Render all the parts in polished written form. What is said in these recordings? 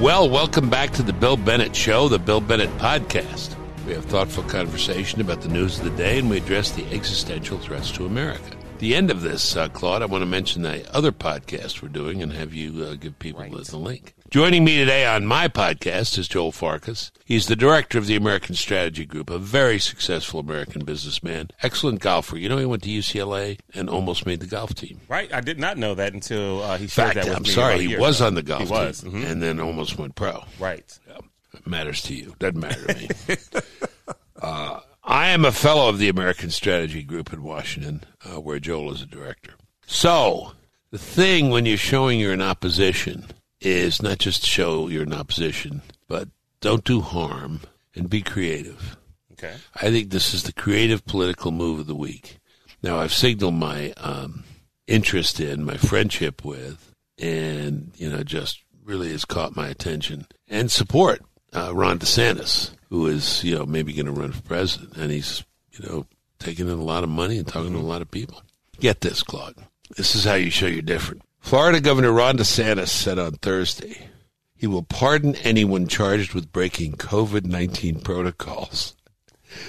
Well, welcome back to the Bill Bennett Show, the Bill Bennett Podcast. We have thoughtful conversation about the news of the day, and we address the existential threats to America. The end of this, Claude, I want to mention the other podcast we're doing and have you give people the link. Joining me today on my podcast is Joel Farkas. He's the director of the American Strategy Group, a very successful American businessman, excellent golfer. You know, he went to UCLA and almost made the golf team. Right. I did not know that until he shared that with me. He was on the golf team. Mm-hmm. And then almost went pro. Right. Yeah. It matters to you. Doesn't matter to me. I am a fellow of the American Strategy Group in Washington, where Joel is a director. So the thing when you're showing you're in opposition is not just show you're in opposition, but don't do harm and be creative. Okay. I think this is the creative political move of the week. Now, I've signaled my interest in, my friendship with, and, you know, just really has caught my attention and support Ron DeSantis, who is, you know, maybe going to run for president, and he's, you know, taking in a lot of money and talking to a lot of people. Get this, Claude. This is how you show you're different. Florida Governor Ron DeSantis said on Thursday he will pardon anyone charged with breaking COVID-19 protocols,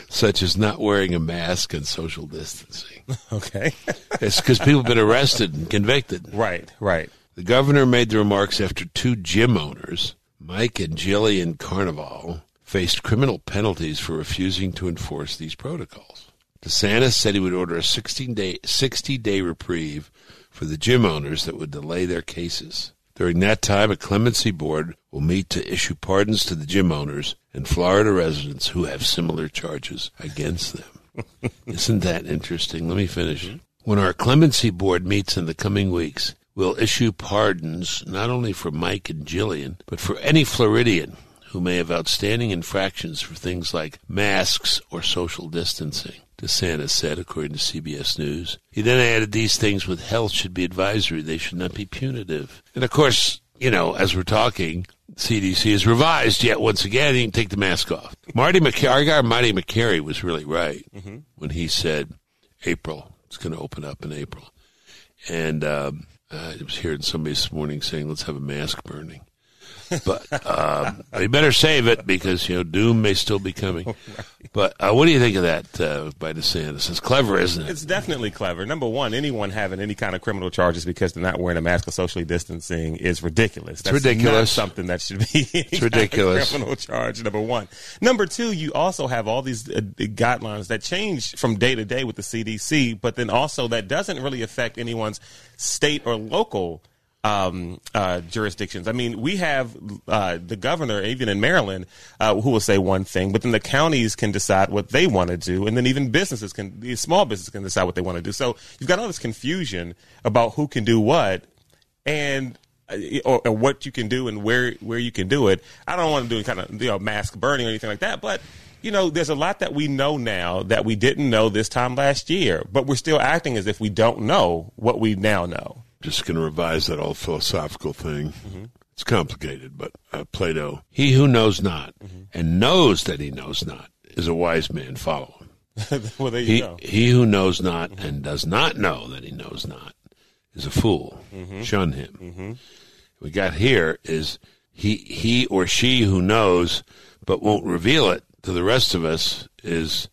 such as not wearing a mask and social distancing. Okay. It's because people have been arrested and convicted. Right, right. The governor made the remarks after two gym owners, Mike and Jillian Carnivale, faced criminal penalties for refusing to enforce these protocols. DeSantis said he would order a 60-day reprieve for the gym owners that would delay their cases. During that time, a clemency board will meet to issue pardons to the gym owners and Florida residents who have similar charges against them. Isn't that interesting? Let me finish. When our clemency board meets in the coming weeks, we'll issue pardons not only for Mike and Jillian, but for any Floridian who may have outstanding infractions for things like masks or social distancing, DeSantis said, according to CBS News. He then added these things with health should be advisory. They should not be punitive. And, of course, you know, as we're talking, CDC is revised yet once again. He can take the mask off. Marty McCary was really right when he said April. It's going to open up in April. And I was hearing somebody this morning saying, let's have a mask burning. But we better save it because, you know, doom may still be coming. Right. But what do you think of that by DeSantis? It's clever, isn't it? It's definitely clever. Number one, anyone having any kind of criminal charges because they're not wearing a mask or socially distancing is ridiculous. That's ridiculous. Not something that should be it's ridiculous. Criminal charge, number one. Number two, you also have all these guidelines that change from day to day with the CDC, but then also that doesn't really affect anyone's state or local jurisdictions. I mean, we have the governor, even in Maryland, who will say one thing, but then the counties can decide what they want to do, and then even businesses can, small businesses can decide what they want to do. So you've got all this confusion about who can do what, and or what you can do and where you can do it. I don't want to do any kind of, you know, mask burning or anything like that, but you know, there's a lot that we know now that we didn't know this time last year, but we're still acting as if we don't know what we now know. Just going to revise that old philosophical thing. Mm-hmm. It's complicated, but Plato, he who knows not and knows that he knows not is a wise man. Follow him. Well, there you go. He who knows not and does not know that he knows not is a fool. Mm-hmm. Shun him. Mm-hmm. We got here is he or she who knows but won't reveal it to the rest of us is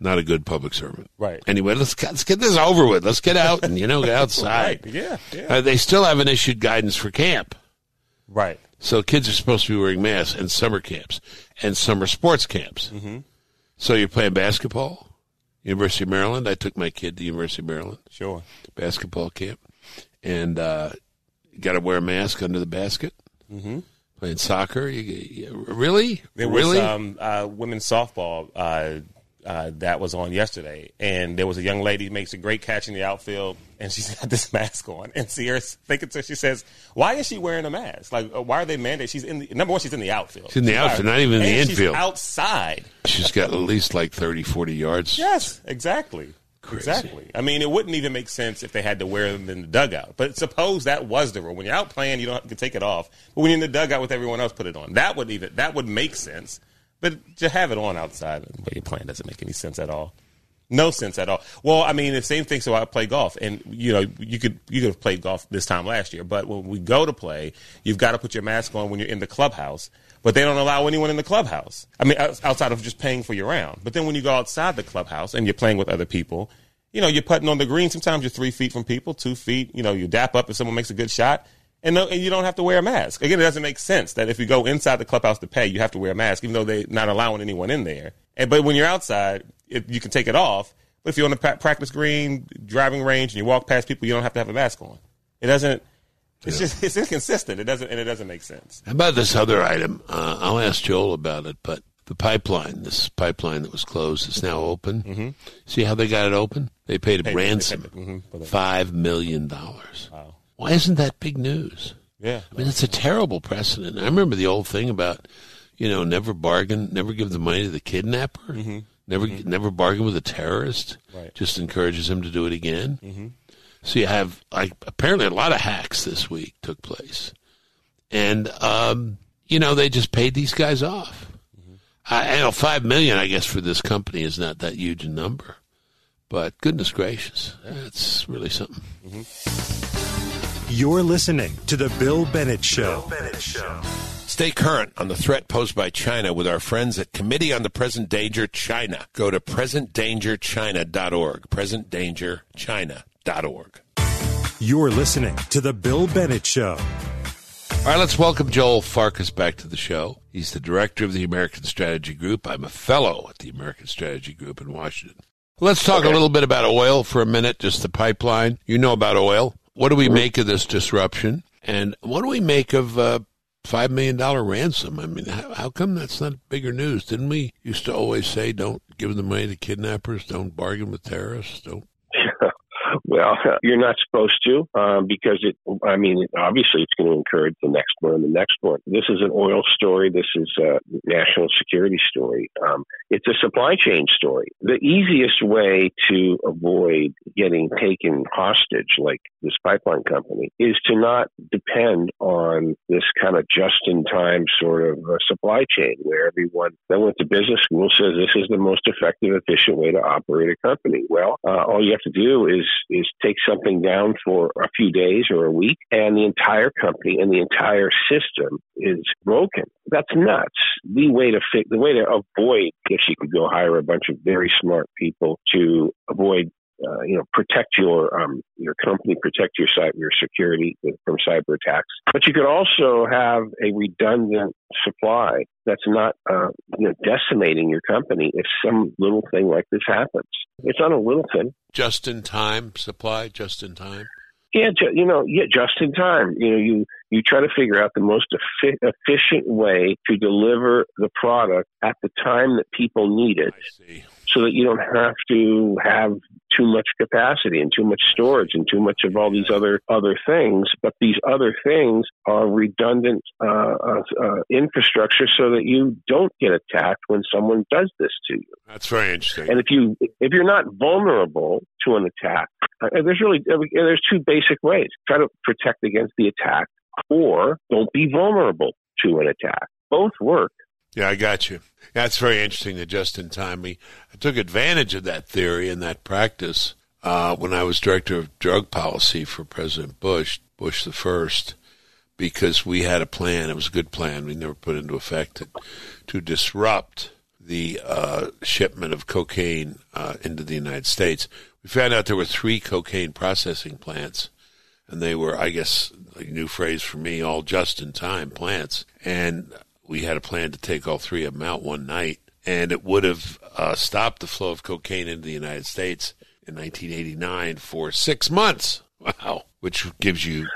not a good public servant. Right. Anyway, let's get this over with. Let's get out and, you know, get outside. Right. Yeah. Yeah. They still haven't issued guidance for camp. Right. So kids are supposed to be wearing masks in summer camps and summer sports camps. Mm-hmm. So you're playing basketball? University of Maryland. I took my kid to University of Maryland. Sure. Basketball camp. And you got to wear a mask under the basket. Mm-hmm. Playing soccer. Really? There was women's softball that was on yesterday, and there was a young lady makes a great catch in the outfield, and she's got this mask on. And Sierra's thinking, so she says, "Why is she wearing a mask? Like, why are they mandated?" She's in the, number one, she's in the outfield. She's in the outfield, not even in the infield. She's outside. She's got at least like 30, 40 yards. Yes, exactly. Crazy. Exactly. I mean, it wouldn't even make sense if they had to wear them in the dugout. But suppose that was the rule. When you're out playing, you don't have to take it off. But when you're in the dugout with everyone else, put it on. That would make sense. But to have it on outside while you're playing doesn't make any sense at all. No sense at all. Well, I mean, the same thing. So I play golf, and you know, you could have played golf this time last year, but when we go to play, you've got to put your mask on when you're in the clubhouse. But they don't allow anyone in the clubhouse. I mean, outside of just paying for your round. But then when you go outside the clubhouse and you're playing with other people, you know, you're putting on the green. Sometimes you're 3 feet from people, 2 feet. You know, you dap up if someone makes a good shot. And you don't have to wear a mask. Again, it doesn't make sense that if you go inside the clubhouse to pay, you have to wear a mask, even though they're not allowing anyone in there. But when you're outside, you can take it off. But if you're on the practice green, driving range, and you walk past people, you don't have to have a mask on. It doesn't. It's just it's inconsistent. It doesn't make sense. How about this other item? I'll ask Joel about it. But the pipeline, this pipeline that was closed, is now open. Mm-hmm. See how they got it open? They paid a ransom, $5 million. Wow. Why isn't that big news? Yeah. I mean, it's a terrible precedent. I remember the old thing about, you know, never bargain, never give the money to the kidnapper, mm-hmm. never bargain with a terrorist, right. Just encourages him to do it again. Mm-hmm. So you have, apparently a lot of hacks this week took place. And, you know, they just paid these guys off. Mm-hmm. I know $5 million, I guess, for this company is not that huge a number. But goodness gracious, that's really something. Mm-hmm. You're listening to The Bill Bennett Show. Bill Bennett Show. Stay current on the threat posed by China with our friends at Committee on the Present Danger China. Go to presentdangerchina.org. Presentdangerchina.org. You're listening to The Bill Bennett Show. All right, let's welcome Joel Farkas back to the show. He's the director of the American Strategy Group. I'm a fellow at the American Strategy Group in Washington. Let's talk a little bit about oil for a minute, just the pipeline. You know about oil. What do we make of this disruption? And what do we make of a $5 million ransom? I mean, how come that's not bigger news? Didn't we used to always say, don't give the money to kidnappers, don't bargain with terrorists, don't? Well, you're not supposed to because, obviously it's going to encourage the next one and the next one. This is an oil story. This is a national security story. It's a supply chain story. The easiest way to avoid getting taken hostage like this pipeline company is to not depend on this kind of just-in-time sort of supply chain where everyone that went to business school says this is the most effective, efficient way to operate a company. Well, all you have to do is take something down for a few days or a week, and the entire company and the entire system is broken. That's nuts. The way to avoid, if you could go hire a bunch of very smart people to avoid, protect your company, protect your security from cyber attacks. But you could also have a redundant supply that's not decimating your company if some little thing like this happens. It's not a little thing. Just in time supply, just in time. Yeah, just in time. You know, you try to figure out the most efficient way to deliver the product at the time that people need it. I see. So that you don't have to have too much capacity and too much storage and too much of all these other things. But these other things are redundant infrastructure so that you don't get attacked when someone does this to you. That's very interesting. And if you're not vulnerable to an attack, there's two basic ways. Try to protect against the attack or don't be vulnerable to an attack. Both work. Yeah, I got you. That's very interesting, the just-in-time. I took advantage of that theory and that practice when I was director of drug policy for President Bush the First, because we had a plan. It was a good plan. We never put into effect to disrupt the shipment of cocaine into the United States. We found out there were 3 cocaine processing plants, and they were, I guess, a new phrase for me, all just-in-time plants. And we had a plan to take all 3 of them out one night, and it would have stopped the flow of cocaine into the United States in 1989 for 6 months. Wow. Which gives you,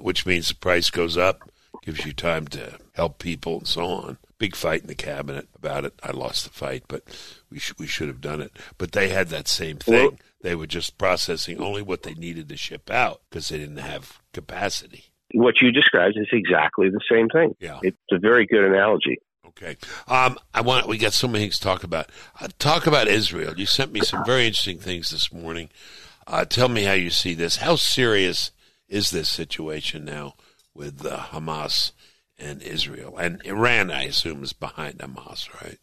which means the price goes up, gives you time to help people and so on. Big fight in the cabinet about it. I lost the fight, but we should have done it. But they had that same thing. Well, they were just processing only what they needed to ship out because they didn't have capacity. What you described is exactly the same thing. Yeah. It's a very good analogy. Okay. We got so many things to talk about. Talk about Israel. You sent me some very interesting things this morning. Tell me how you see this. How serious is this situation now with Hamas and Israel? And Iran, I assume, is behind Hamas, right?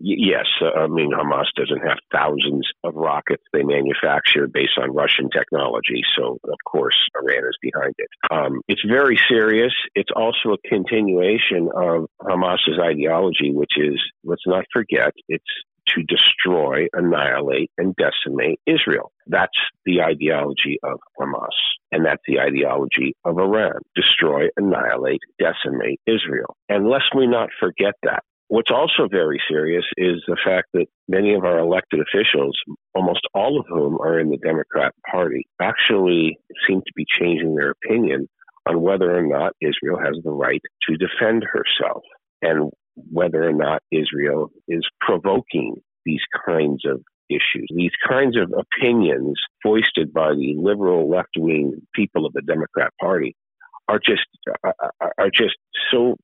Yes. I mean, Hamas doesn't have thousands of rockets they manufacture based on Russian technology. So, of course, Iran is behind it. It's very serious. It's also a continuation of Hamas's ideology, which is, let's not forget, it's to destroy, annihilate, and decimate Israel. That's the ideology of Hamas. And that's the ideology of Iran. Destroy, annihilate, decimate Israel. And lest we not forget that. What's also very serious is the fact that many of our elected officials, almost all of whom are in the Democrat Party, actually seem to be changing their opinion on whether or not Israel has the right to defend herself and whether or not Israel is provoking these kinds of issues. These kinds of opinions foisted by the liberal left-wing people of the Democrat Party are just so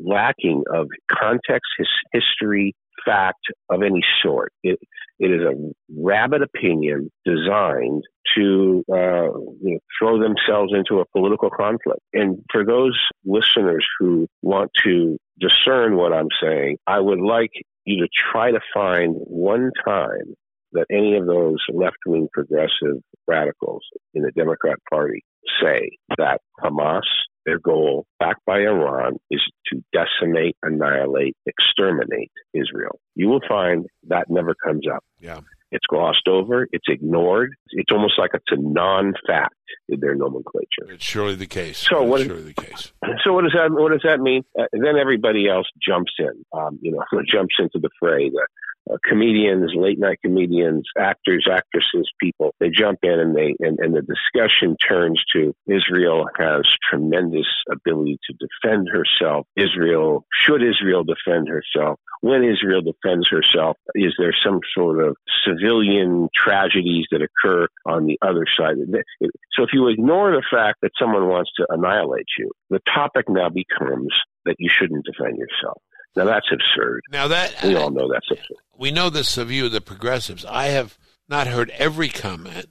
lacking of context, history, fact of any sort. It is a rabid opinion designed to throw themselves into a political conflict. And for those listeners who want to discern what I'm saying, I would like you to try to find one time that any of those left-wing progressive radicals in the Democrat Party say that Hamas, their goal, backed by Iran, is to decimate, annihilate, exterminate Israel. You will find that never comes up. Yeah. It's glossed over. It's ignored. It's almost like it's a non-fact in their nomenclature. It's surely the case. So what does that? What does that mean? Then everybody else jumps in. Jumps into the fray. Comedians, late night comedians, actors, actresses, people, they jump in and the discussion turns to Israel has tremendous ability to defend herself. Should Israel defend herself? When Israel defends herself, is there some sort of civilian tragedies that occur on the other side? So if you ignore the fact that someone wants to annihilate you, the topic now becomes that you shouldn't defend yourself. Now, that's absurd. We all know that's absurd. We know this of you, the progressives. I have not heard every comment,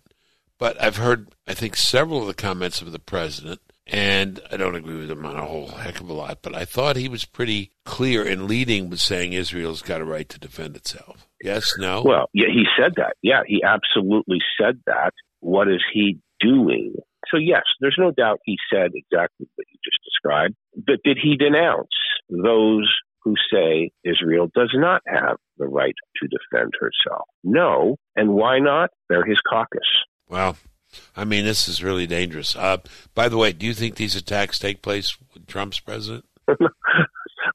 but I've heard, I think, several of the comments of the president, and I don't agree with him on a whole heck of a lot, but I thought he was pretty clear in leading with saying Israel's got a right to defend itself. Yes, no? Well, yeah, he said that. Yeah, he absolutely said that. What is he doing? So, yes, there's no doubt he said exactly what you just described, but did he denounce those who say Israel does not have the right to defend herself? No. And why not? They're his caucus. Wow. I mean, this is really dangerous. By the way, do you think these attacks take place with Trump's president?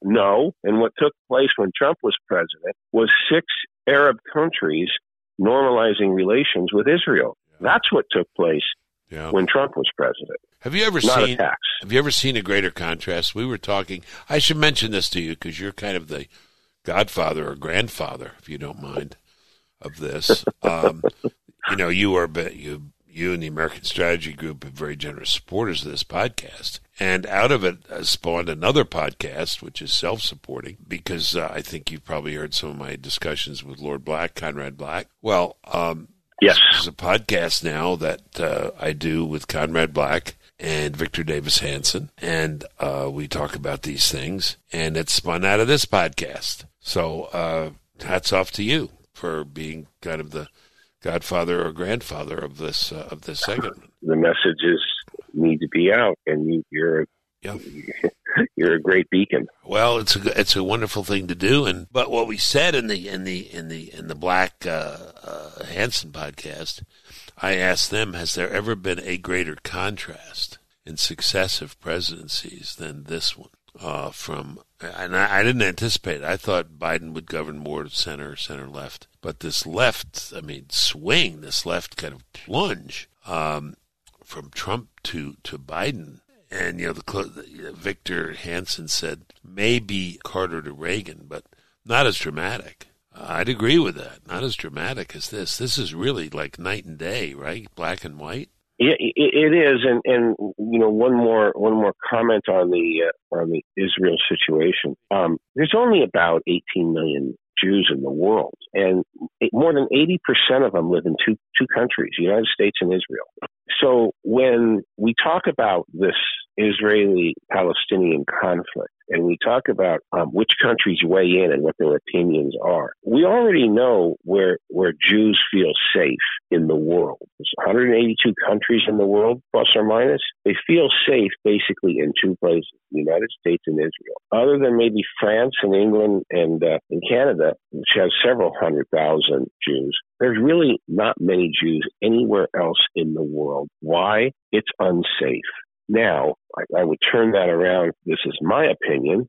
No. And what took place when Trump was president was 6 Arab countries normalizing relations with Israel. Yeah. That's what took place when Trump was president. Have you ever seen a greater contrast? We were talking. I should mention this to you because you're kind of the godfather or grandfather, if you don't mind, of this. You and the American Strategy Group are very generous supporters of this podcast, and out of it spawned another podcast, which is self-supporting, because I think you've probably heard some of my discussions with Lord Black, Conrad Black. Well, yes. There's a podcast now that I do with Conrad Black and Victor Davis Hanson, and we talk about these things, and it's spun out of this podcast. So hats off to you for being kind of the godfather or grandfather of this segment. The messages need to be out, and you're a great beacon. Well, it's a wonderful thing to do, but what we said in the Black Hanson podcast, I asked them, has there ever been a greater contrast in successive presidencies than this one? I didn't anticipate it. I thought Biden would govern more center left, but this left, swing, this left kind of plunge from Trump to Biden. And, Victor Hanson said maybe Carter to Reagan, but not as dramatic. I'd agree with that. Not as dramatic as this. This is really like night and day, right? Black and white. It is. And one more comment on the Israel situation. There's only about 18 million Jews in the world, and more than 80% of them live in two countries, the United States and Israel. So when we talk about this Israeli-Palestinian conflict, and we talk about which countries weigh in and what their opinions are, we already know where Jews feel safe in the world. There's 182 countries in the world, plus or minus. They feel safe basically in two places, the United States and Israel. Other than maybe France and England and Canada, which has several 100,000 Jews, there's really not many Jews anywhere else in the world. Why? It's unsafe. Now, I would turn that around. This is my opinion.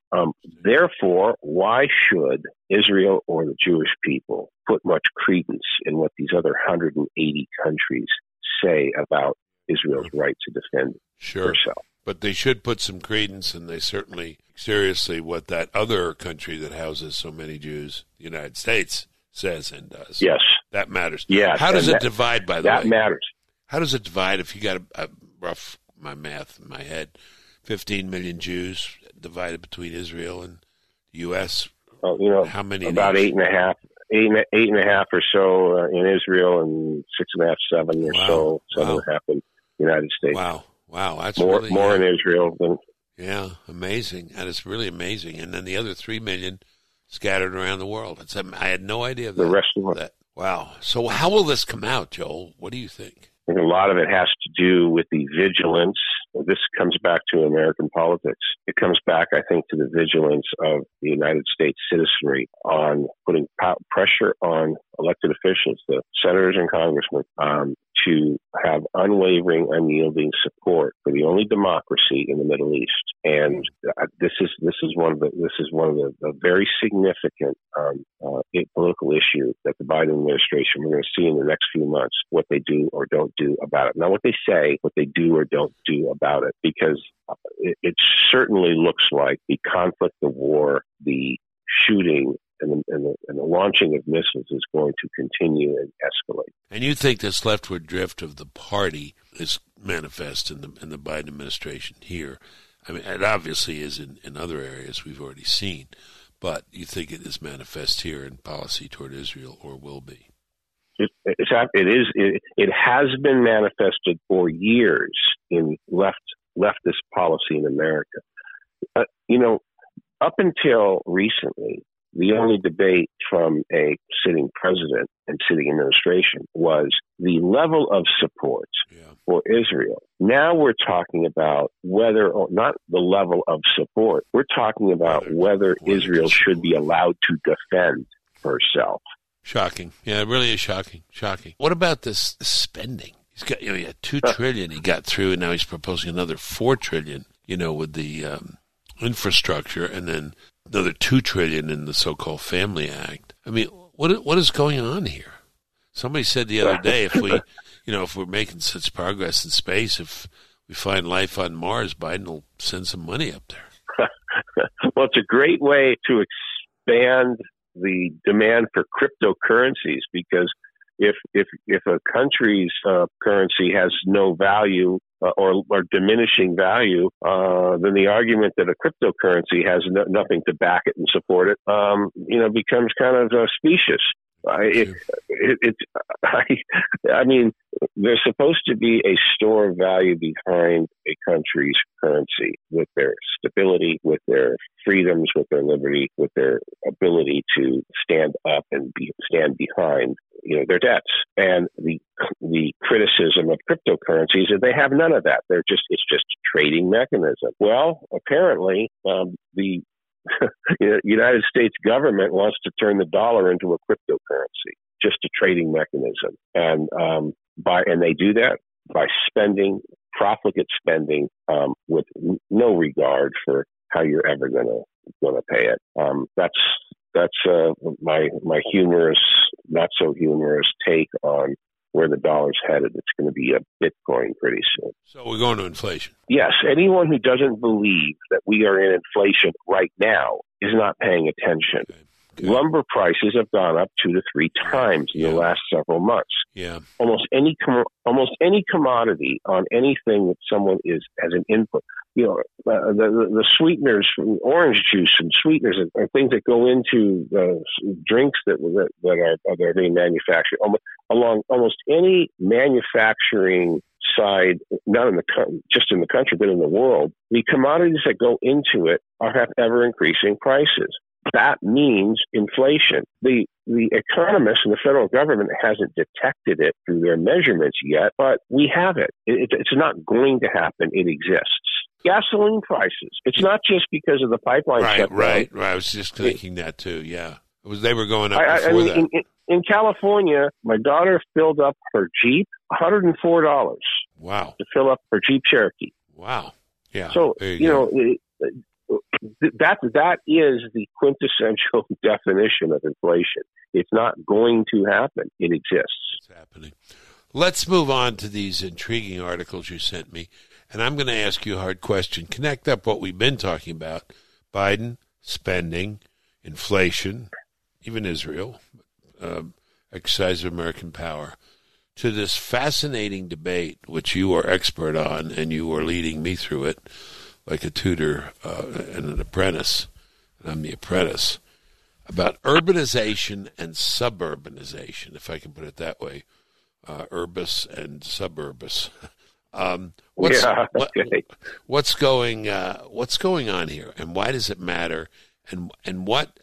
Therefore, why should Israel or the Jewish people put much credence in what these other 180 countries say about Israel's right to defend herself? But they should put some credence, and they certainly, seriously, what that other country that houses so many Jews, the United States, says and does. Yes. That matters. Yes. How does it divide, by the way? That matters. How does it divide if you got a rough... my math in my head, 15 million Jews divided between Israel and the U.S. How many? About nations? eight and a half or so in Israel, and 6.5, 7 or so, 7.5 in the United States. Wow, that's more in Israel than. Yeah, amazing, and it's really amazing. And then the other 3 million scattered around the world. I had no idea of that. The rest of that. Wow. So how will this come out, Joel? What do you think? I think a lot of it has to do with the vigilance. This comes back to American politics. It comes back, I think, to the vigilance of the United States citizenry on putting pressure on elected officials, the senators and congressmen, to have unwavering, unyielding support for the only democracy in the Middle East. And this is one of the very significant political issues that the Biden administration, we're going to see in the next few months, what they do or don't do about it. Not what they say, what they do or don't do about it, because it certainly looks like the conflict, the war, the shooting, and the launching of missiles is going to continue and escalate. And you think this leftward drift of the party is manifest in the Biden administration here? I mean, it obviously is in other areas we've already seen, but you think it is manifest here in policy toward Israel, or will be? It has been manifested for years in leftist policy in America. Up until recently, the only debate from a sitting president and sitting administration was the level of support for Israel. Now we're talking about whether, or not the level of support, we're talking about whether Israel should be allowed to defend herself. Shocking. Yeah, it really is shocking. Shocking. What about this spending? He's got, he had $2 trillion he got through, and now he's proposing another $4 trillion, with the infrastructure, and then another $2 trillion in the so-called Family Act. I mean, what is going on here? Somebody said the other day, if we're making such progress in space, if we find life on Mars, Biden will send some money up there. Well, it's a great way to expand the demand for cryptocurrencies, because if a country's currency has no value, or diminishing value, then the argument that a cryptocurrency has nothing to back it and support it, becomes kind of specious. I mean, there's supposed to be a store of value behind a country's currency, with their stability, with their freedoms, with their liberty, with their ability to stand up and stand behind, their debts. And the criticism of cryptocurrencies is they have none of that. It's just a trading mechanism. Well, apparently, the United States government wants to turn the dollar into a cryptocurrency, just a trading mechanism, and they do that by spending, profligate spending, with no regard for how you're ever going to pay it. That's my humorous, not so humorous take on where the dollar's headed. It's going to be a Bitcoin pretty soon. So we're going to inflation. Yes. Anyone who doesn't believe that we are in inflation right now is not paying attention. Okay. Lumber prices have gone up 2 to 3 times in the last several months. Yeah. Almost any commodity on anything that someone is as an input. You know, the sweeteners from orange juice and sweeteners and things that go into drinks that are being manufactured. Along almost any manufacturing side, not in the just in the country, but in the world, the commodities that go into it have ever increasing prices. That means inflation. The economists and the federal government hasn't detected it through their measurements yet, but we have it. It's not going to happen. It exists. Gasoline prices. It's not just because of the pipeline shutdown. Right. I was just thinking that too. Yeah, they were going up before that. In California, my daughter filled up her Jeep $104. Wow. To fill up her Jeep Cherokee. Wow. Yeah. So you know. That is the quintessential definition of inflation. It's not going to happen. It exists. It's happening. Let's move on to these intriguing articles you sent me, and I'm going to ask you a hard question. Connect up what we've been talking about: Biden, spending, inflation, even Israel, exercise of American power, to this fascinating debate, which you are expert on, and you are leading me through it, like a tutor and an apprentice, and I'm the apprentice, about urbanization and suburbanization, if I can put it that way, urbis and suburbis. What's going on here, and why does it matter? And what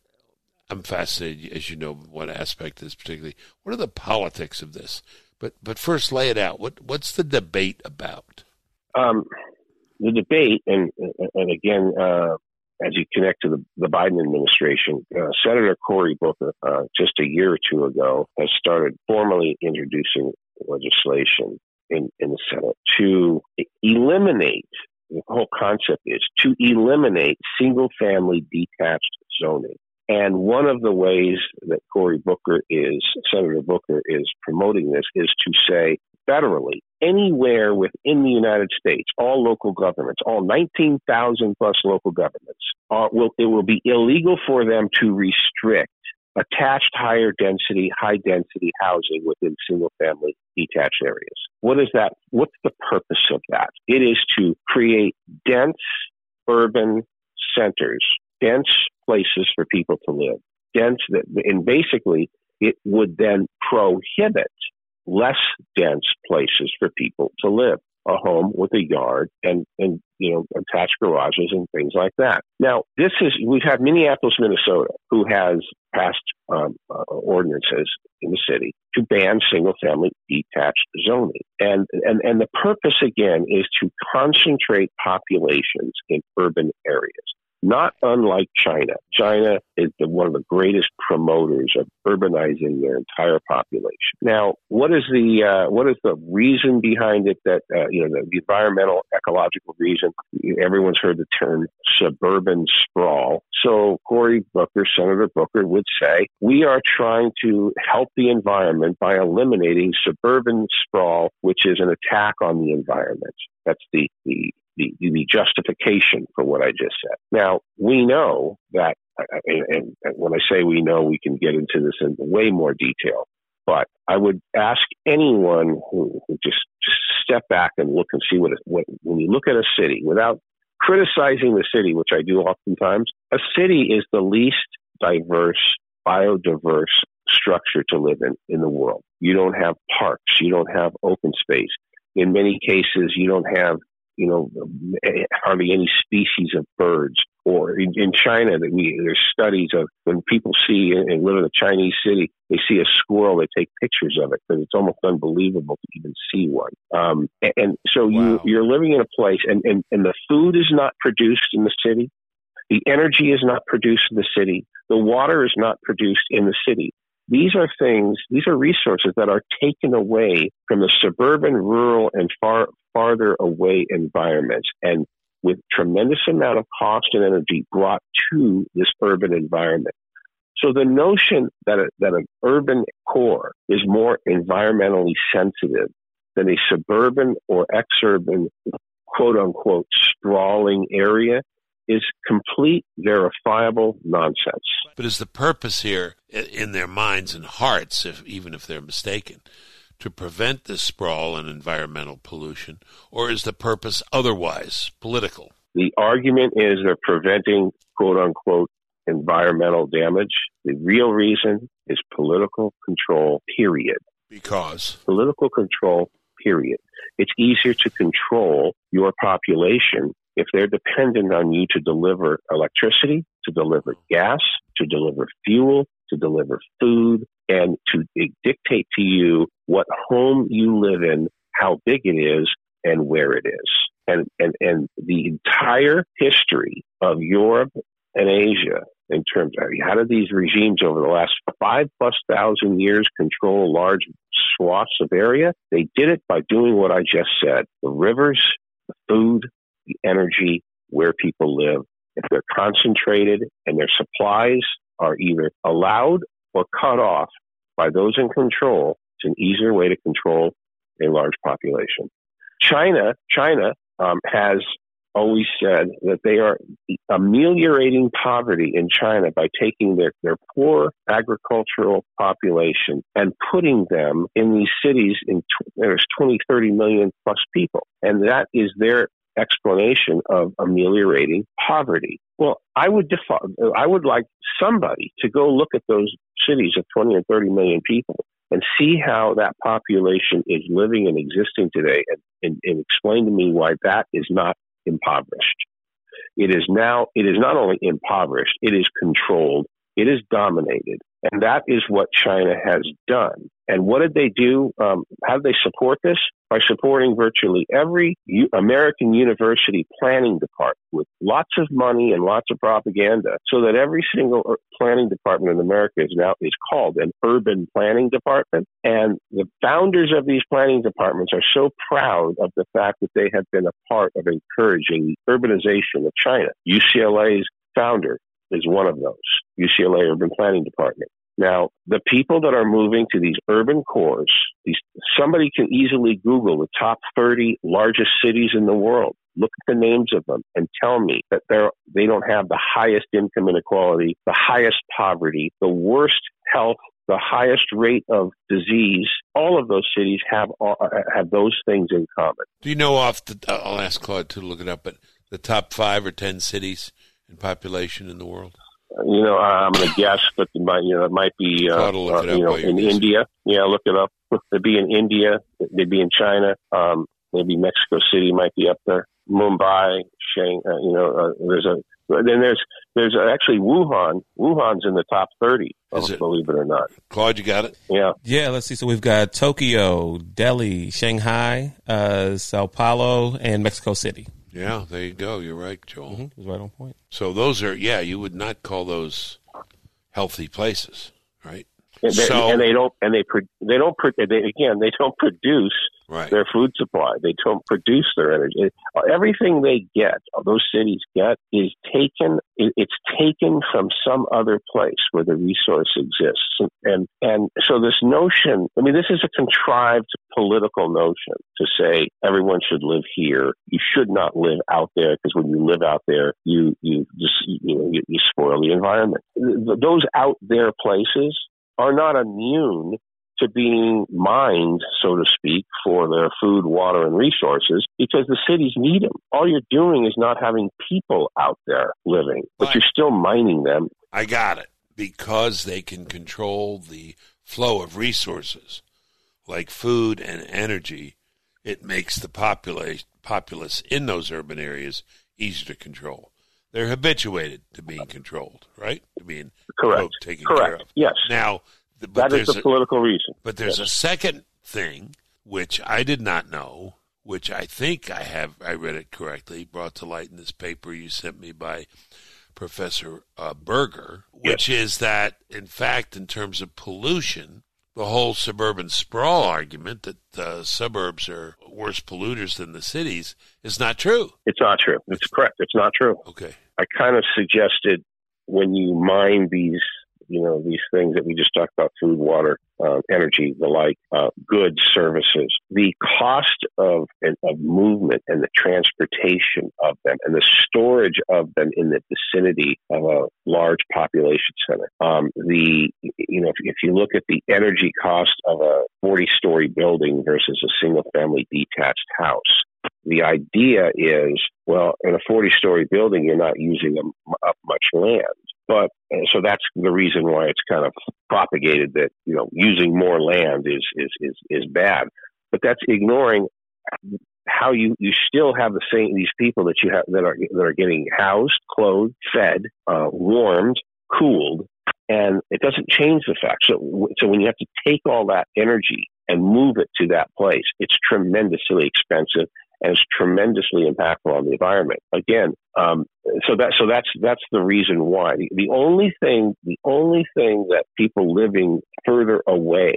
I'm fascinated, as you know, what aspect is particularly. What are the politics of this? But first, lay it out. What's the debate about? The debate, and again, as you connect to the Biden administration, Senator Cory Booker, just a year or two ago, has started formally introducing legislation in the Senate to eliminate, the whole concept is to eliminate single-family detached zoning. And one of the ways that Senator Booker is promoting this is to say, federally, anywhere within the United States, all local governments, all 19,000 plus local governments, it will be illegal for them to restrict attached high density housing within single family detached areas. What is that? What's the purpose of that? It is to create dense urban centers, dense places for people to live, and basically it would then prohibit less dense places for people to live, a home with a yard and attached garages and things like that. Now, we've had Minneapolis, Minnesota, who has passed ordinances in the city to ban single-family detached zoning. And the purpose, again, is to concentrate populations in urban areas. Not unlike China. China is one of the greatest promoters of urbanizing their entire population. Now, what is the reason behind it? That the environmental, ecological reason. Everyone's heard the term suburban sprawl. So Cory Booker, Senator Booker, would say we are trying to help the environment by eliminating suburban sprawl, which is an attack on the environment. That's the justification for what I just said. Now, we know that, and when I say we know, we can get into this in way more detail, but I would ask anyone who just step back and look and see when you look at a city, without criticizing the city, which I do oftentimes, a city is the least diverse, biodiverse structure to live in the world. You don't have parks. You don't have open space. In many cases, you don't have hardly any species of birds. Or in China, there's studies of when people see and live in a Chinese city, they see a squirrel, they take pictures of it because it's almost unbelievable to even see one. You're living in a place, and the food is not produced in the city. The energy is not produced in the city. The water is not produced in the city. These are resources that are taken away from the suburban, rural, and farther away environments, and with tremendous amount of cost and energy brought to this urban environment. So the notion that an urban core is more environmentally sensitive than a suburban or exurban, quote unquote, sprawling area is complete, verifiable nonsense. But is the purpose here, in their minds and hearts, even if they're mistaken, to prevent this sprawl and environmental pollution, or is the purpose otherwise, political? The argument is they're preventing, quote-unquote, environmental damage. The real reason is political control, period. Because? Political control, period. It's easier to control your population if they're dependent on you to deliver electricity, to deliver gas, to deliver fuel, to deliver food, and to dictate to you what home you live in, how big it is, and where it is. And the entire history of Europe and Asia in terms of how did these regimes over the last 5,000+ years control large swaths of area? They did it by doing what I just said. The rivers, the food, the energy, where people live. If they're concentrated and their supplies are either allowed or cut off by those in control, it's an easier way to control a large population. China has always said that they are ameliorating poverty in China by taking their poor agricultural population and putting them in these cities. There's 20, 30 million plus people. And that is their explanation of ameliorating poverty. Well, I would like somebody to go look at those cities of 20 and 30 million people and see how that population is living and existing today and explain to me why that is not impoverished. It is not only impoverished, it is controlled, it is dominated. And that is what China has done. And what did they do? How did they support this? By supporting virtually every American university planning department with lots of money and lots of propaganda, so that every single planning department in America is now called an urban planning department. And the founders of these planning departments are so proud of the fact that they have been a part of encouraging the urbanization of China. UCLA's founder is one of those, UCLA Urban Planning Department. Now, the people that are moving to these urban cores, somebody can easily Google the top 30 largest cities in the world. Look at the names of them and tell me that they don't have the highest income inequality, the highest poverty, the worst health, the highest rate of disease. All of those cities have those things in common. Do you know I'll ask Claude to look it up, but the top 5 or 10 cities in population in the world? You know, I'm going to guess, but it might be, in India. Yeah, look it up. They'd be in India. They'd be in China. Maybe Mexico City might be up there. Mumbai, Shanghai, there's actually Wuhan. Wuhan's in the top 30, believe it or not. Claude, you got it? Yeah. Yeah, let's see. So we've got Tokyo, Delhi, Shanghai, Sao Paulo, and Mexico City. Yeah, there you go. You're right, Joel. Mm-hmm. Right on point. So those are, you would not call those healthy places, right? They don't produce right. Their food supply. They don't produce their energy. Everything they get, those cities get, is taken. It's taken from some other place where the resource exists, and so this notion. I mean, this is a contrived political notion to say everyone should live here. You should not live out there because when you live out there, you spoil the environment. Those out there places are not immune to being mined, so to speak, for their food, water, and resources because the cities need them. All you're doing is not having people out there living, but you're still mining them. I got it. Because they can control the flow of resources like food and energy, it makes the populace in those urban areas easier to control. They're habituated to being controlled, right? To being taken care of. Yes. Now, that is the political reason. But there's a second thing, which I did not know, which I think I read it correctly, brought to light in this paper you sent me by Professor Berger, which is that, in fact, in terms of pollution, the whole suburban sprawl argument that the suburbs are worse polluters than the cities is not true. It's not true. It's correct. It's not true. Okay. I kind of suggested when you mine these you know, these things that we just talked about, food, water, energy, the like, goods, services. The cost of movement and the transportation of them and the storage of them in the vicinity of a large population center. If you look at the energy cost of a 40-story building versus a single-family detached house, the idea is, well, in a 40-story building, you're not using up much land. But so that's the reason why it's kind of propagated that, you know, using more land is bad. But that's ignoring how you still have the same, these people that you have that are getting housed, clothed, fed, warmed, cooled, and it doesn't change the fact. So when you have to take all that energy and move it to that place, it's tremendously expensive and it's tremendously impactful on the environment. Again, so that's the reason why. The only thing that people living further away,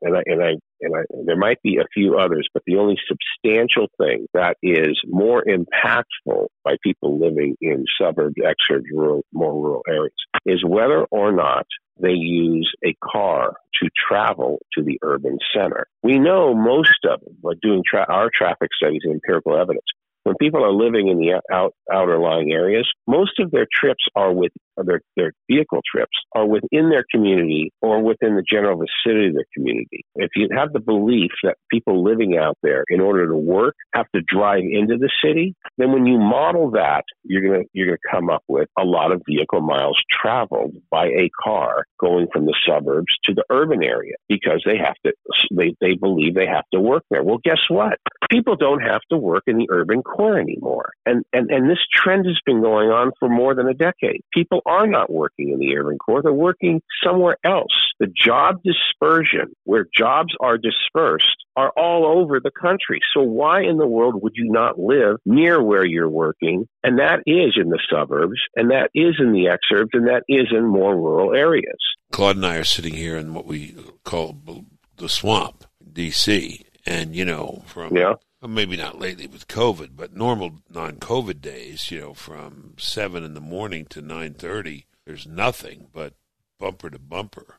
there might be a few others, but the only substantial thing that is more impactful by people living in suburbs, exurbs, more rural areas, is whether or not they use a car to travel to the urban center. We know most of them, but doing our traffic studies and empirical evidence, when people are living in the outer-lying areas, most of their trips are their vehicle trips are within their community or within the general vicinity of their community. If you have the belief that people living out there, in order to work, have to drive into the city, then when you model that, you're gonna come up with a lot of vehicle miles traveled by a car going from the suburbs to the urban area because they believe they have to work there. Well, guess what? People don't have to work in the urban core anymore, and this trend has been going on for more than a decade. People are not working in the urban core. They're working somewhere else. The job dispersion, where jobs are dispersed, are all over the country. So why in the world would you not live near where you're working? And that is in the suburbs, and that is in the exurbs, and that is in more rural areas. Claude and I are sitting here in what we call the swamp, DC, and, you know, from... Yeah. Maybe not lately with COVID, but normal non-COVID days, you know, from 7 in the morning to 9:30, there's nothing but bumper to bumper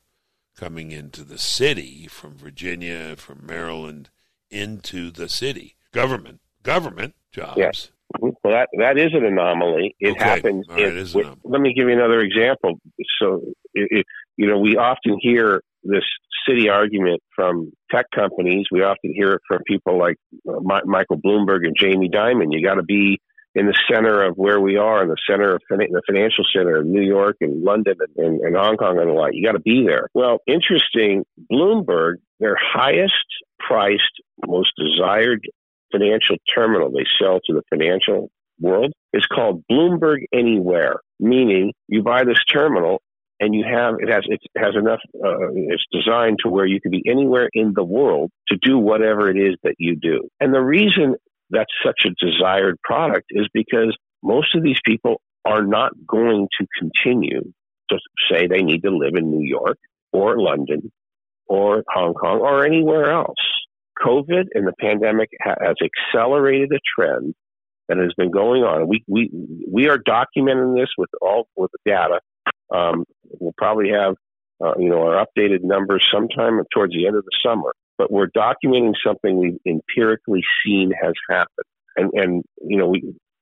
coming into the city from Virginia, from Maryland, into the city. Government jobs. Yes. Well, that is an anomaly. It happens. All right, it is an anomaly. Let me give you another example. So, we often hear this city argument from tech companies. We often hear it from people like Michael Bloomberg and Jamie Dimon. You got to be in the center of where we are, in the center of the financial center of New York and London and Hong Kong and the like. You got to be there. Well, interesting, Bloomberg, their highest priced, most desired financial terminal they sell to the financial world is called Bloomberg Anywhere, meaning you buy this terminal and it has enough. It's designed to where you can be anywhere in the world to do whatever it is that you do. And the reason that's such a desired product is because most of these people are not going to continue to say they need to live in New York or London or Hong Kong or anywhere else. COVID and the pandemic has accelerated a trend that has been going on. We are documenting this with the data. We'll probably have, our updated numbers sometime towards the end of the summer, but we're documenting something we've empirically seen has happened.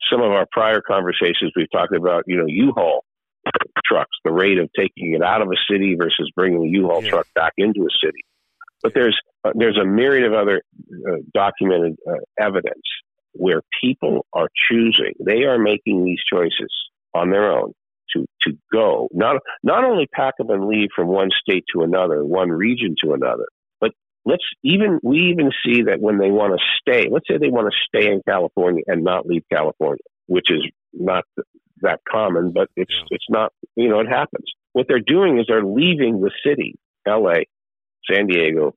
Some of our prior conversations, we've talked about, U-Haul trucks, the rate of taking it out of a city versus bringing the U-Haul truck back into a city. But there's a myriad of other documented evidence where people are choosing, they are making these choices on their own. To go, not only pack up and leave from one state to another, one region to another, but we even see that when they want to stay, let's say they want to stay in California and not leave California, which is not that common, but it's not, it happens. What they're doing is they're leaving the city, LA, San Diego,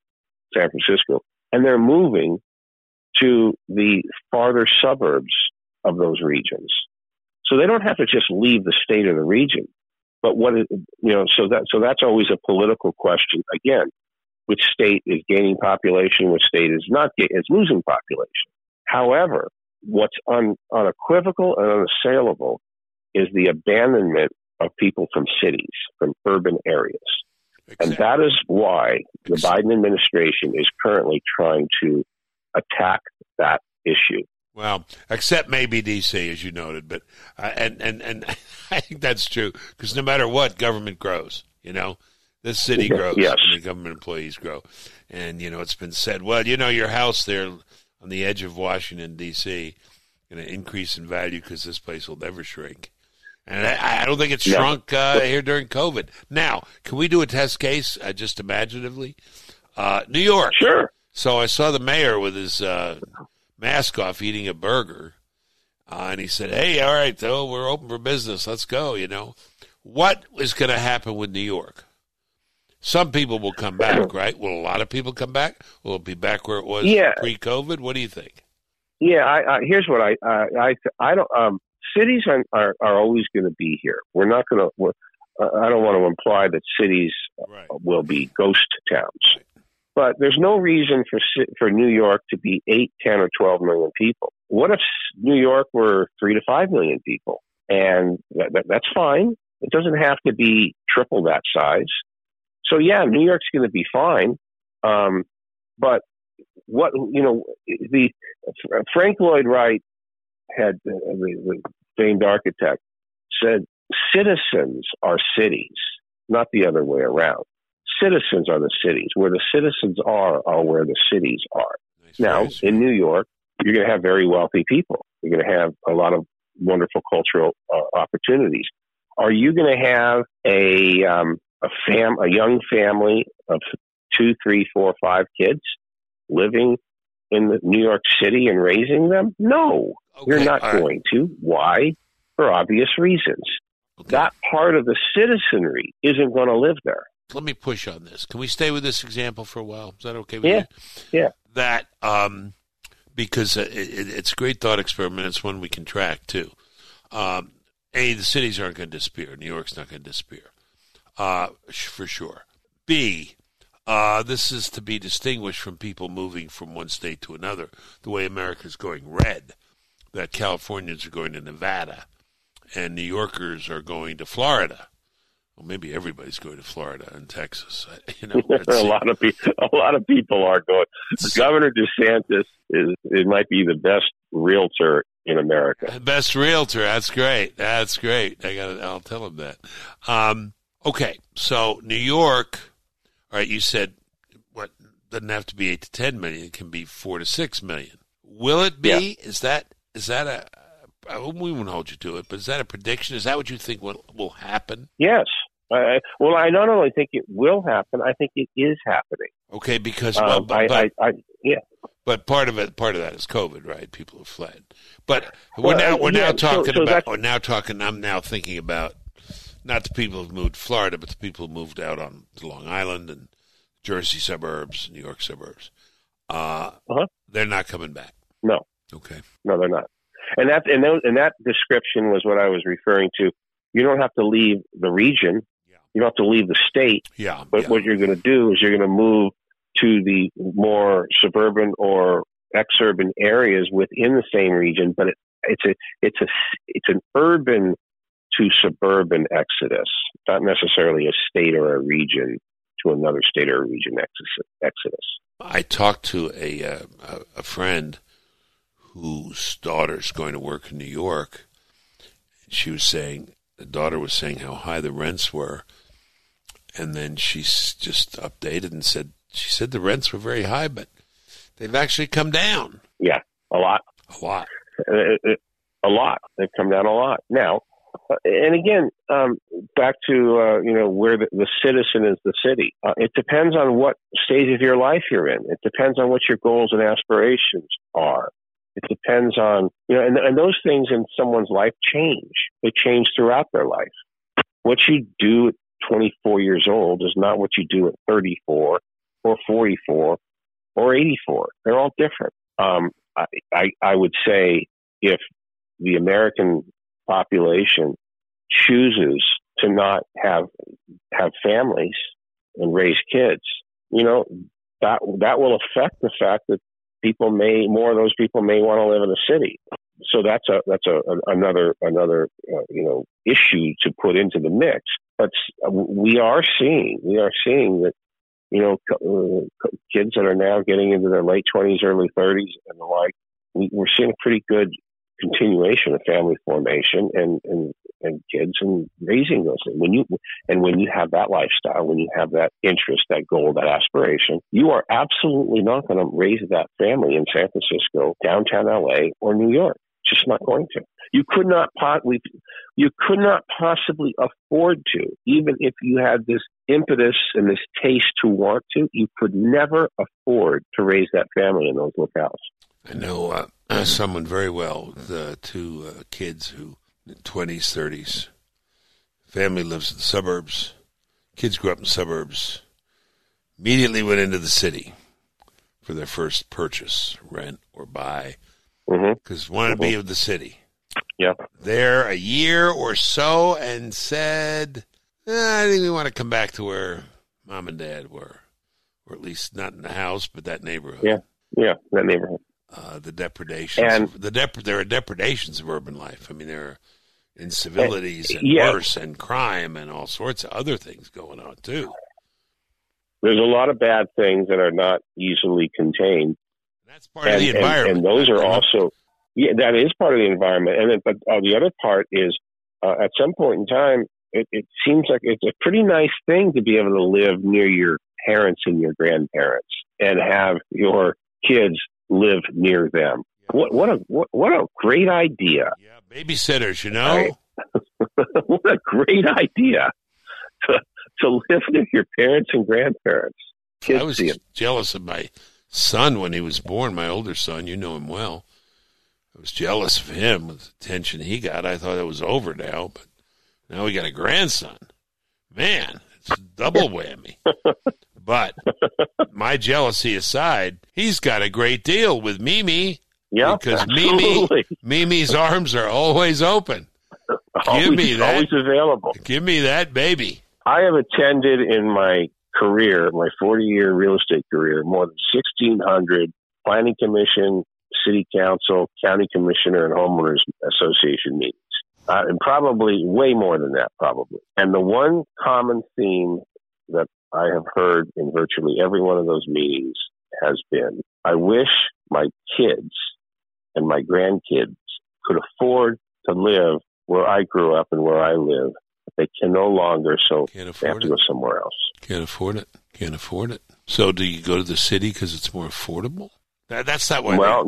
San Francisco, and they're moving to the farther suburbs of those regions. So they don't have to just leave the state or the region, but so that's always a political question. Again, which state is gaining population, which state is not is losing population. However, what's unequivocal and unassailable is the abandonment of people from cities, from urban areas. Exactly. And that is why the Biden administration is currently trying to attack that issue. Well, except maybe DC, as you noted, but and I think that's true, because no matter what, government grows, you know. The city grows, yes. And the government employees grow. And, you know, it's been said, well, you know, your house there on the edge of Washington, D.C., going to increase in value because this place will never shrink. And I don't think it shrunk here during COVID. Now, can we do a test case, just imaginatively? New York. Sure. So I saw the mayor with his mask off eating a burger, and he said, hey, all right, though, we're open for business. Let's go, you know. What is going to happen with New York? Some people will come back, right? Will a lot of people come back? Will it be back where it was pre-COVID? What do you think? Yeah, here's what I don't. Cities are always going to be here. We're not going to. I don't want to imply that cities will be ghost towns, but there's no reason for New York to be 8, 10, or 12 million people. What if New York were 3 to 5 million people? And that's fine. It doesn't have to be triple that size. So yeah, New York's going to be fine, but what the Frank Lloyd Wright had, the famed architect, said citizens are cities, not the other way around. Citizens are the cities. Where the citizens are where the cities are. Nice. Now in New York, you're going to have very wealthy people. You're going to have a lot of wonderful cultural opportunities. Are you going to have a young family of 2, 3, 4, 5 kids living in the New York City and raising them? No, you're not going to. Why? For obvious reasons. Okay. That part of the citizenry isn't going to live there. Let me push on this. Can we stay with this example for a while? Is that okay with you? Yeah. That, because it's a great thought experiment. It's one we can track, too. The cities aren't going to disappear. New York's not going to disappear. For sure. B, this is to be distinguished from people moving from one state to another, the way America's going red, that Californians are going to Nevada, and New Yorkers are going to Florida. Well, maybe everybody's going to Florida and Texas. A lot of people are going. Governor DeSantis might be the best realtor in America. Best realtor. That's great. That's great. I'll tell him that. Okay, so New York, all right, you said doesn't have to be 8 to 10 million. It can be 4 to 6 million. Will it be? Yeah. Is that we won't hold you to it, but is that a prediction? Is that what you think will happen? Yes. Well, I not only think it will happen, I think it is happening. Okay, because but part of that is COVID, right? People have fled. But I'm now thinking about not the people who've moved to Florida, but the people who moved out on Long Island and Jersey suburbs, New York suburbs. They're not coming back. No. Okay. No, they're not. And that description was what I was referring to. You don't have to leave the region. Yeah. You don't have to leave the state. Yeah. But what you're going to do is you're going to move to the more suburban or exurban areas within the same region. But it's an urban to suburban exodus, not necessarily a state or a region to another state or a region exodus. I talked to a friend whose daughter's going to work in New York. She was saying, the daughter was saying how high the rents were. And then she just updated and said, she said the rents were very high, but they've actually come down. Yeah, a lot. A lot. A lot. They've come down a lot. Now, and again, back to where the citizen is the city. It depends on what stage of your life you're in. It depends on what your goals and aspirations are. It depends on and those things in someone's life change. They change throughout their life. What you do at 24 years old is not what you do at 34 or 44 or 84. They're all different. I would say if the American population chooses to not have families and raise kids, that will affect the fact that more of those people may want to live in a city. So that's another you know, issue to put into the mix. But we are seeing that, you know, kids that are now getting into their late 20s, early 30s and the like, we're seeing a pretty good continuation of family formation and kids and raising those things. When you have that lifestyle, when you have that interest, that goal, that aspiration, you are absolutely not going to raise that family in San Francisco, downtown LA, or New York. It's just not going to. You could not possibly afford to, even if you had this impetus and this taste to want to. You could never afford to raise that family in those locales. I know someone very well, the two kids who, 20s, 30s, family lives in the suburbs, kids grew up in the suburbs, immediately went into the city for their first purchase, rent or buy, because wanted to be in the city. Yeah. There a year or so and said, I think we want to come back to where mom and dad were, or at least not in the house, but that neighborhood. Yeah, that neighborhood. The depredations. And there are depredations of urban life. I mean, there are incivilities and worse, and crime and all sorts of other things going on, too. There's a lot of bad things that are not easily contained. That's part of the environment. And those are also, that is part of the environment. And But the other part is, at some point in time, it seems like it's a pretty nice thing to be able to live near your parents and your grandparents and have your kids live near them. What a great idea! Yeah, babysitters, you know. Right? What a great idea to live near your parents and grandparents. Kids, I was jealous of my son when he was born. My older son, you know him well. I was jealous of him with the attention he got. I thought it was over now, but now we got a grandson. Man, it's a double whammy. But my jealousy aside, he's got a great deal with Mimi. Yeah, because Mimi's arms are always open. Always available. Give me that baby. I have attended in my career, my 40-year real estate career, more than 1,600 planning commission, city council, county commissioner, and homeowners association meetings, and probably way more than that, probably. And the one common theme that I have heard in virtually every one of those meetings has been, I wish my kids and my grandkids could afford to live where I grew up and where I live. They can no longer, so they have to go somewhere else. Can't afford it. So do you go to the city because it's more affordable? That's not why. Well,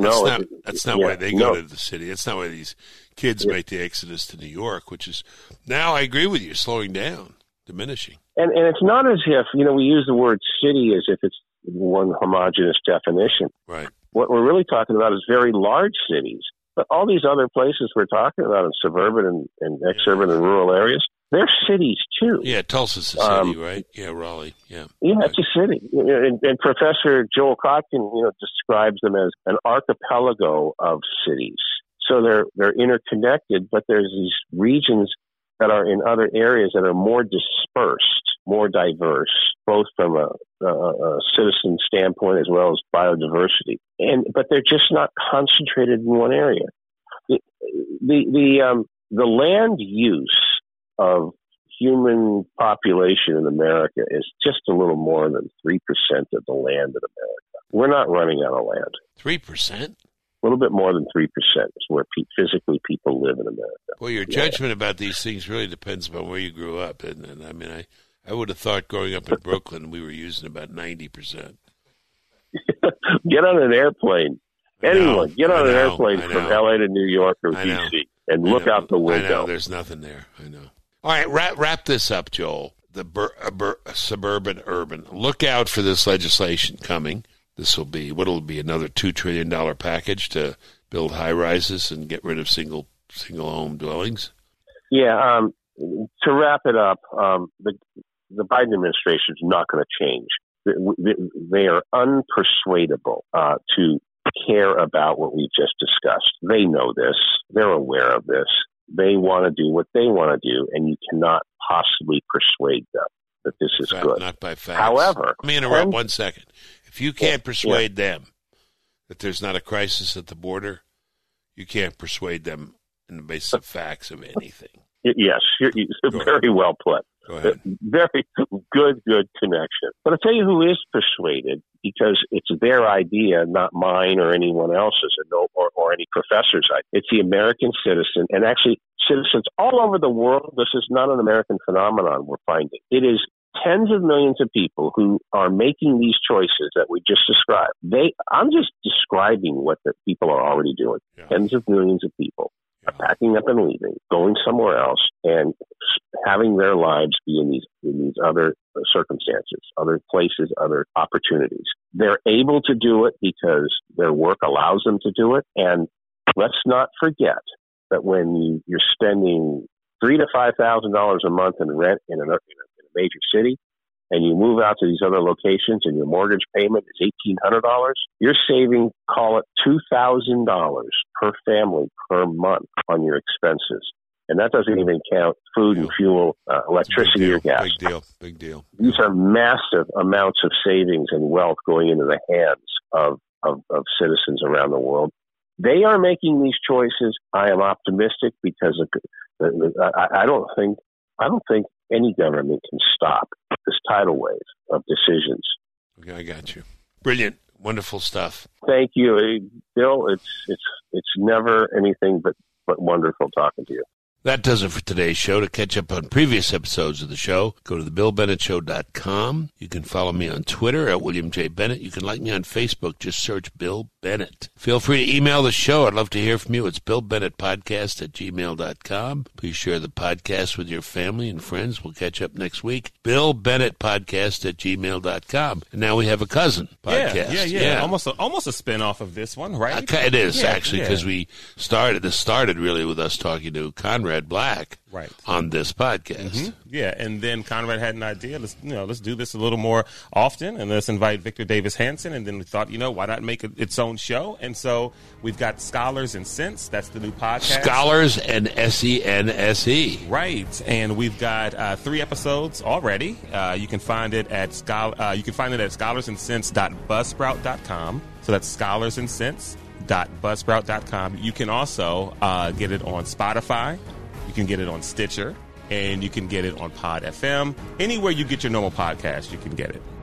that's not why they go to the city. That's not why these kids make the exodus to New York, which is, now I agree with you, slowing down, diminishing. And it's not as if, you know, we use the word city as if it's one homogeneous definition. Right. What we're really talking about is very large cities. But all these other places we're talking about in suburban and exurban and rural areas, they're cities too. Yeah, Tulsa's a city, right? Yeah, Raleigh, yeah. Yeah, right. It's a city. And Professor Joel Kotkin, you know, describes them as an archipelago of cities. So they're interconnected, but there's these regions that are in other areas that are more dispersed, more diverse, both from a citizen standpoint as well as biodiversity. But they're just not concentrated in one area. The land use of human population in America is just a little more than 3% of the land in America. We're not running out of land. 3%? A little bit more than 3% is where physically people live in America. Well, your judgment about these things really depends upon where you grew up. And I mean, I would have thought growing up in Brooklyn, we were using about 90%. Get on an airplane. Anyone, get on an airplane from LA to New York or DC and look out the window. I know, there's nothing there. I know. All right, wrap this up, Joel. The suburban, urban. Look out for this legislation coming. This will be, another $2 trillion package to build high-rises and get rid of single home dwellings? Yeah, to wrap it up, the Biden administration is not going to change. They are unpersuadable to care about what we just discussed. They know this. They're aware of this. They want to do what they want to do, and you cannot possibly persuade them that this is good. Not by facts. However, let me interrupt 1 second. If you can't persuade them that there's not a crisis at the border, you can't persuade them on the basis of facts of anything. Yes, you're very well put. Go ahead. Very good connection. But I'll tell you who is persuaded, because it's their idea, not mine or anyone else's or any professor's idea. It's the American citizen, and actually citizens all over the world. This is not an American phenomenon we're finding. It is tens of millions of people who are making these choices that we just described. I'm just describing what the people are already doing. Yeah. Tens of millions of people are packing up and leaving, going somewhere else, and having their lives be in these other circumstances, other places, other opportunities. They're able to do it because their work allows them to do it. And let's not forget that when you're spending $3,000 to $5,000 a month in rent in a major city, and you move out to these other locations, and your mortgage payment is $1,800, you're saving, call it $2,000 per family per month on your expenses. And that doesn't even count food and fuel, electricity or gas. Big deal. These are massive amounts of savings and wealth going into the hands of citizens around the world. They are making these choices. I am optimistic because I don't think any government can stop this tidal wave of decisions. Okay, I got you. Brilliant, wonderful stuff. Thank you, Bill. It's never anything but wonderful talking to you. That does it for today's show. To catch up on previous episodes of the show, go to thebillbennettshow.com. You can follow me on Twitter @WilliamJBennett. You can like me on Facebook. Just search Bill Bennett. Feel free to email the show. I'd love to hear from you. It's BillBennettPodcast@gmail.com. Please share the podcast with your family and friends. We'll catch up next week. BillBennettPodcast@gmail.com. And now we have a cousin podcast. Yeah. Almost a spinoff of this one, right? Okay, it is, actually, because this started really with us talking to Conrad Black on this podcast. Mm-hmm. Yeah, and then Conrad had an idea, let's do this a little more often, and let's invite Victor Davis Hanson, and then we thought, why not make it its own show? And so we've got Scholars and Sense, that's the new podcast. Scholars and SENSE. Right, and we've got 3 episodes already. You can find it at scholarsandsense.buzzsprout.com. So that's Scholars and Sense. .buzzsprout.com. You can also get it on Spotify. You can get it on Stitcher, and you can get it on Pod FM. Anywhere you get your normal podcast, you can get it.